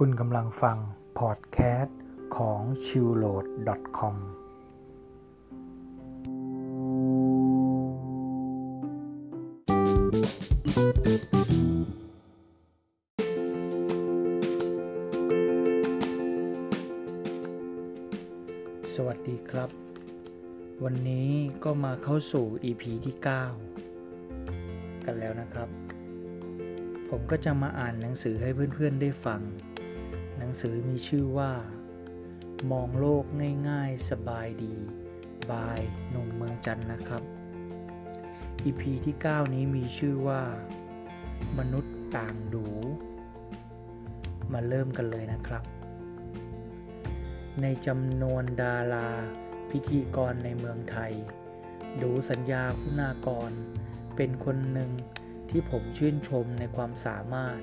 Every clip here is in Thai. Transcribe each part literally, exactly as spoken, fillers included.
คุณกำลังฟังพอดแคสต์ของ ชิลโหลด ดอท คอมสวัสดีครับวันนี้ก็มาเข้าสู่ อี พี ที่ เก้า กันแล้วนะครับผมก็จะมาอ่านหนังสือให้เพื่อนๆได้ฟังหนังสือมีชื่อว่ามองโลกง่ายๆสบายดี by หนุ่มเมืองจันทร์นะครับ อี พี ที่ เก้า นี้มีชื่อว่ามนุษย์ต่างดูมาเริ่มกันเลยนะครับในจำนวนดาราพิธีกรในเมืองไทยดูสัญญาคุณากรเป็นคนหนึ่งที่ผมชื่นชมในความสามารถ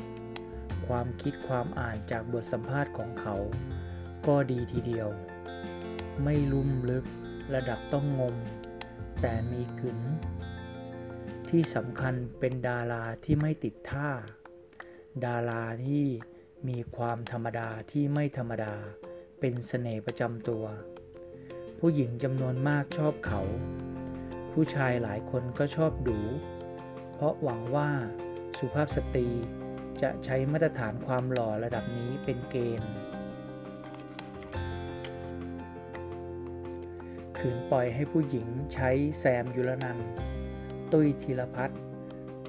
ความคิดความอ่านจากบทสัมภาษณ์ของเขาก็ดีทีเดียวไม่ลุ่มลึกระดับต้องงมแต่มีกึ๋นที่สำคัญเป็นดาราที่ไม่ติดท่าดาราที่มีความธรรมดาที่ไม่ธรรมดาเป็นเสน่ห์ประจำตัวผู้หญิงจำนวนมากชอบเขาผู้ชายหลายคนก็ชอบดูเพราะหวังว่าสุภาพสตรีจะใช้มาตรฐานความหล่อระดับนี้เป็นเกณฑ์ขืนปล่อยให้ผู้หญิงใช้แซมยุรนันท์ตุ้ยธีรพัฒน์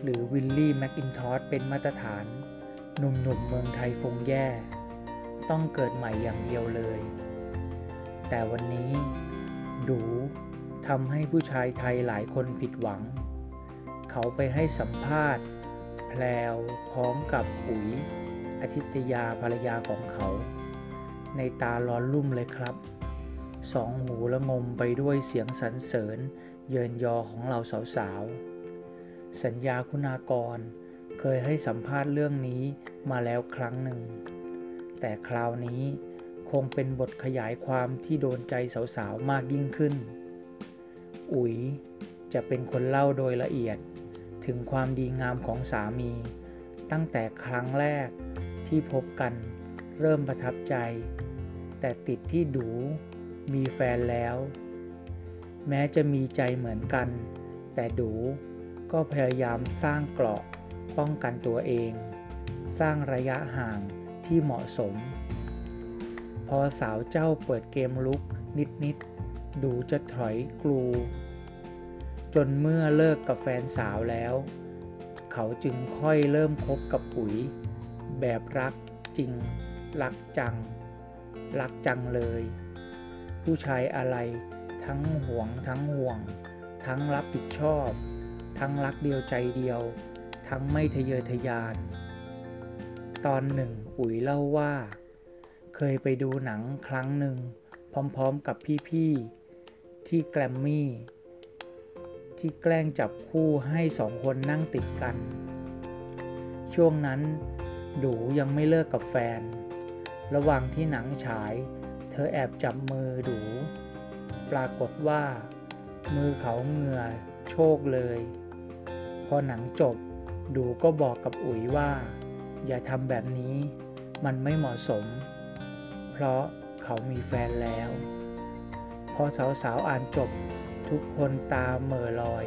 หรือวิลลี่แมคอินทอชเป็นมาตรฐานหนุ่มๆเมืองไทยคงแย่ต้องเกิดใหม่อย่างเดียวเลยแต่วันนี้ดูทำให้ผู้ชายไทยหลายคนผิดหวังเขาไปให้สัมภาษณ์แพรวพร้อมกับอุ๋ยอทิตยาภรรยาของเขาในตาร้อนรุ่มเลยครับสองหูละงมไปด้วยเสียงสรรเสริญเยินยอของเราสาวๆสัญญาคุณากรเคยให้สัมภาษณ์เรื่องนี้มาแล้วครั้งหนึ่งแต่คราวนี้คงเป็นบทขยายความที่โดนใจสาวๆมากยิ่งขึ้นอุ๋ยจะเป็นคนเล่าโดยละเอียดถึงความดีงามของสามีตั้งแต่ครั้งแรกที่พบกันเริ่มประทับใจแต่ติดที่ดูมีแฟนแล้วแม้จะมีใจเหมือนกันแต่ดูก็พยายามสร้างเกราะป้องกันตัวเองสร้างระยะห่างที่เหมาะสมพอสาวเจ้าเปิดเกมลุกนิดๆดูจะถอยกลูจนเมื่อเลิกกับแฟนสาวแล้วเขาจึงค่อยเริ่มคบกับปุ๋ยแบบรักจริงรักจังรักจังเลยผู้ชายอะไรทั้งหวงทั้งห่วงทั้งรับผิดชอบทั้งรักเดียวใจเดียวทั้งไม่ทะเยอทะยานตอนหนึ่งอุ๋ยเล่าว่าเคยไปดูหนังครั้งหนึ่งพร้อมๆกับพี่ๆที่แกรมมี่ที่แกล้งจับคู่ให้สองคนนั่งติดกันช่วงนั้นดูยังไม่เลิกกับแฟนระหว่างที่หนังฉายเธอแอบจับมือดูปรากฏว่ามือเขาเหงื่อโชกเลยพอหนังจบดูก็บอกกับอุ๋ยว่าอย่าทำแบบนี้มันไม่เหมาะสมเพราะเขามีแฟนแล้วพอสาวๆอ่านจบทุกคนตาเหม่อลอย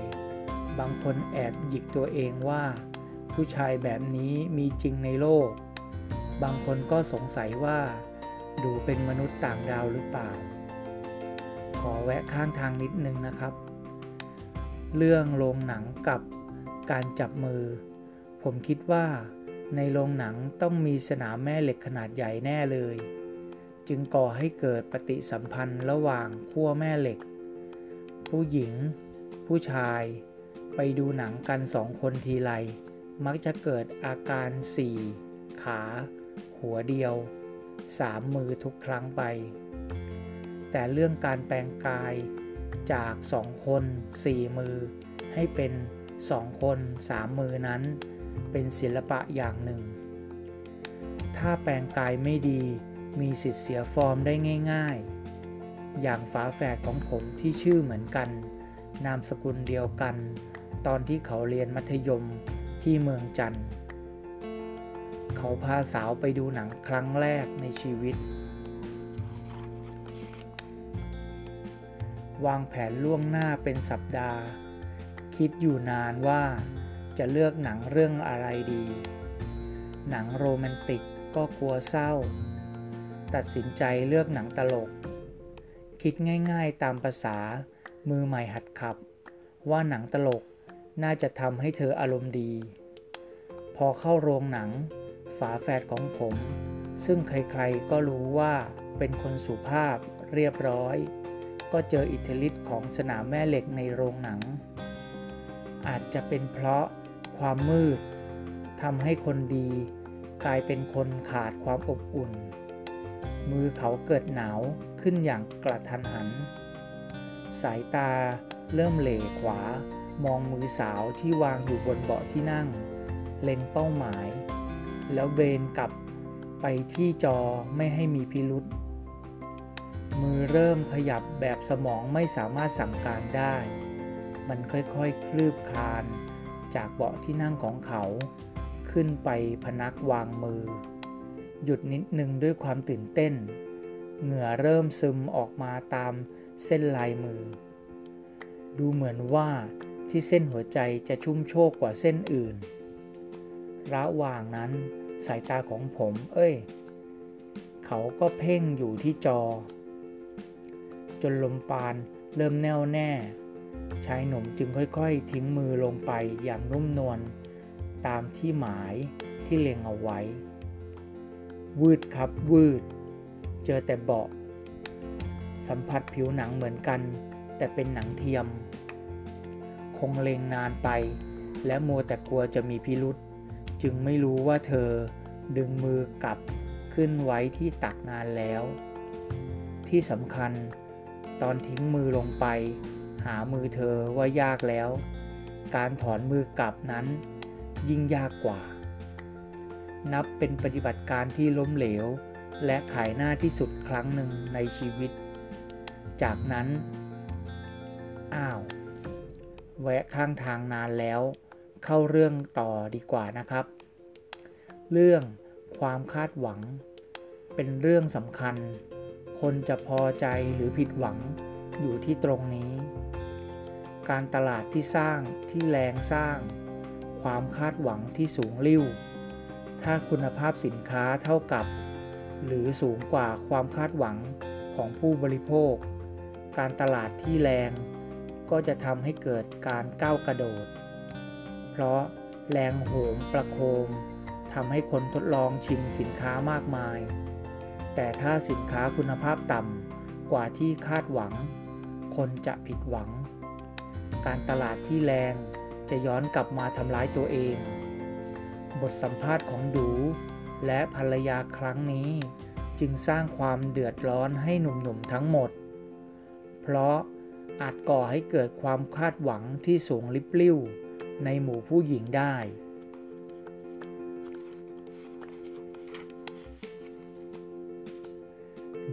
บางคนแอบหยิกตัวเองว่าผู้ชายแบบนี้มีจริงในโลกบางคนก็สงสัยว่าดูเป็นมนุษย์ต่างดาวหรือเปล่าขอแวะข้างทางนิดนึงนะครับเรื่องโรงหนังกับการจับมือผมคิดว่าในโรงหนังต้องมีสนามแม่เหล็กขนาดใหญ่แน่เลยจึงก่อให้เกิดปฏิสัมพันธ์ระหว่างขั้วแม่เหล็กผู้หญิงผู้ชายไปดูหนังกันสองคนทีไรมักจะเกิดอาการสี่ขาหัวเดียวสามมือทุกครั้งไปแต่เรื่องการแปลงกายจากสองคนสี่มือให้เป็นสองคนสามมือนั้นเป็นศิลปะอย่างหนึ่งถ้าแปลงกายไม่ดีมีสิทธิ์เสียฟอร์มได้ง่ายๆอย่างฝาแฝดของผมที่ชื่อเหมือนกันนามสกุลเดียวกันตอนที่เขาเรียนมัธยมที่เมืองจันทร์ เขาพาสาวไปดูหนังครั้งแรกในชีวิตวางแผนล่วงหน้าเป็นสัปดาห์คิดอยู่นานว่าจะเลือกหนังเรื่องอะไรดีหนังโรแมนติกก็กลัวเศร้าตัดสินใจเลือกหนังตลกคิดง่ายๆตามภาษามือใหม่หัดขับว่าหนังตลกน่าจะทำให้เธออารมณ์ดีพอเข้าโรงหนังฝาแฝดของผมซึ่งใครๆก็รู้ว่าเป็นคนสุภาพเรียบร้อยก็เจออิทธิฤทธิ์ของสนามแม่เหล็กในโรงหนังอาจจะเป็นเพราะความมืดทำให้คนดีกลายเป็นคนขาดความอบอุ่นมือเขาเกิดหนาวขึ้นอย่างกระทันหันสายตาเริ่มเหล่ขวามองมือสาวที่วางอยู่บนเบาะที่นั่งเล็งเป้าหมายแล้วเบนกลับไปที่จอไม่ให้มีพิรุธมือเริ่มขยับแบบสมองไม่สามารถสั่งการได้มันค่อยๆคลืบคลานจากเบาะที่นั่งของเขาขึ้นไปพนักวางมือหยุดนิดนึงด้วยความตื่นเต้นเหงื่อเริ่มซึมออกมาตามเส้นลายมือดูเหมือนว่าที่เส้นหัวใจจะชุ่มโชกกว่าเส้นอื่นระหว่างนั้นสายตาของผมเอ้ยเขาก็เพ่งอยู่ที่จอจนลมปานเริ่มแน่วแน่ชายหนุ่มจึงค่อยๆทิ้งมือลงไปอย่างนุ่มนวลตามที่หมายที่เล็งเอาไว้วืดครับวืดเจอแต่เบาะสัมผัสผิวหนังเหมือนกันแต่เป็นหนังเทียมคงเล็งนานไปและมัวแต่กลัวจะมีพิรุธจึงไม่รู้ว่าเธอดึงมือกลับขึ้นไว้ที่ตักนานแล้วที่สำคัญตอนทิ้งมือลงไปหามือเธอว่ายากแล้วการถอนมือกลับนั้นยิ่งยากกว่านับเป็นปฏิบัติการที่ล้มเหลวและขายหน้าที่สุดครั้งหนึ่งในชีวิตจากนั้นอ้าวแวะข้างทางนานแล้วเข้าเรื่องต่อดีกว่านะครับเรื่องความคาดหวังเป็นเรื่องสำคัญคนจะพอใจหรือผิดหวังอยู่ที่ตรงนี้การตลาดที่สร้างที่แรงสร้างความคาดหวังที่สูงลิ่วถ้าคุณภาพสินค้าเท่ากับหรือสูงกว่าความคาดหวังของผู้บริโภคการตลาดที่แรงก็จะทำให้เกิดการก้าวกระโดดเพราะแรงโหมประโคมทำให้คนทดลองชิมสินค้ามากมายแต่ถ้าสินค้าคุณภาพต่ำกว่าที่คาดหวังคนจะผิดหวังการตลาดที่แรงจะย้อนกลับมาทำร้ายตัวเองบทสัมภาษณ์ของดูและภรรยาครั้งนี้จึงสร้างความเดือดร้อนให้หนุ่มๆทั้งหมดเพราะอาจก่อให้เกิดความคาดหวังที่สูงลิบลิ่วในหมู่ผู้หญิงได้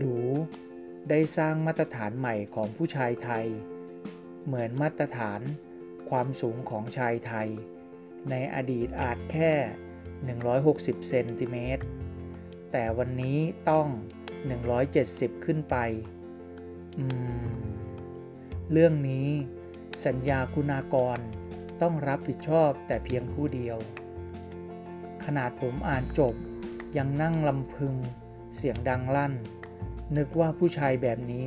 ดูได้สร้างมาตรฐานใหม่ของผู้ชายไทยเหมือนมาตรฐานความสูงของชายไทยในอดีตอาจแค่หนึ่งร้อยหกสิบเซนติเมตรแต่วันนี้ต้องหนึ่งร้อยเจ็ดสิบขึ้นไปอืมเรื่องนี้สัญญาคุณากรต้องรับผิดชอบแต่เพียงผู้เดียวขนาดผมอ่านจบยังนั่งลำพึงเสียงดังลั่นนึกว่าผู้ชายแบบนี้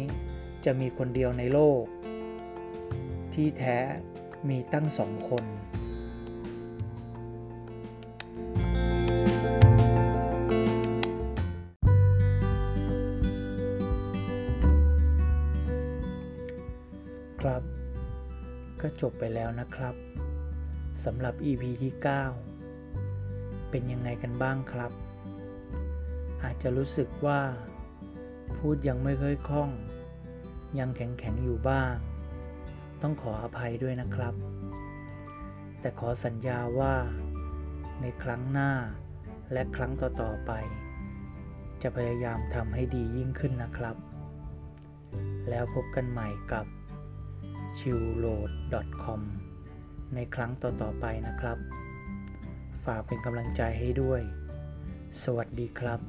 จะมีคนเดียวในโลกที่แท้มีตั้งสองคนครับก็จบไปแล้วนะครับสำหรับ อี พี ที่เก้าเป็นยังไงกันบ้างครับอาจจะรู้สึกว่าพูดยังไม่ค่อยคล่องยังแข็งๆอยู่บ้างต้องขออภัยด้วยนะครับแต่ขอสัญญาว่าในครั้งหน้าและครั้งต่อๆไปจะพยายามทำให้ดียิ่งขึ้นนะครับแล้วพบกันใหม่กับ ชิลโลด ดอท คอม ในครั้งต่อๆไปนะครับฝากเป็นกำลังใจให้ด้วย สวัสดีครับ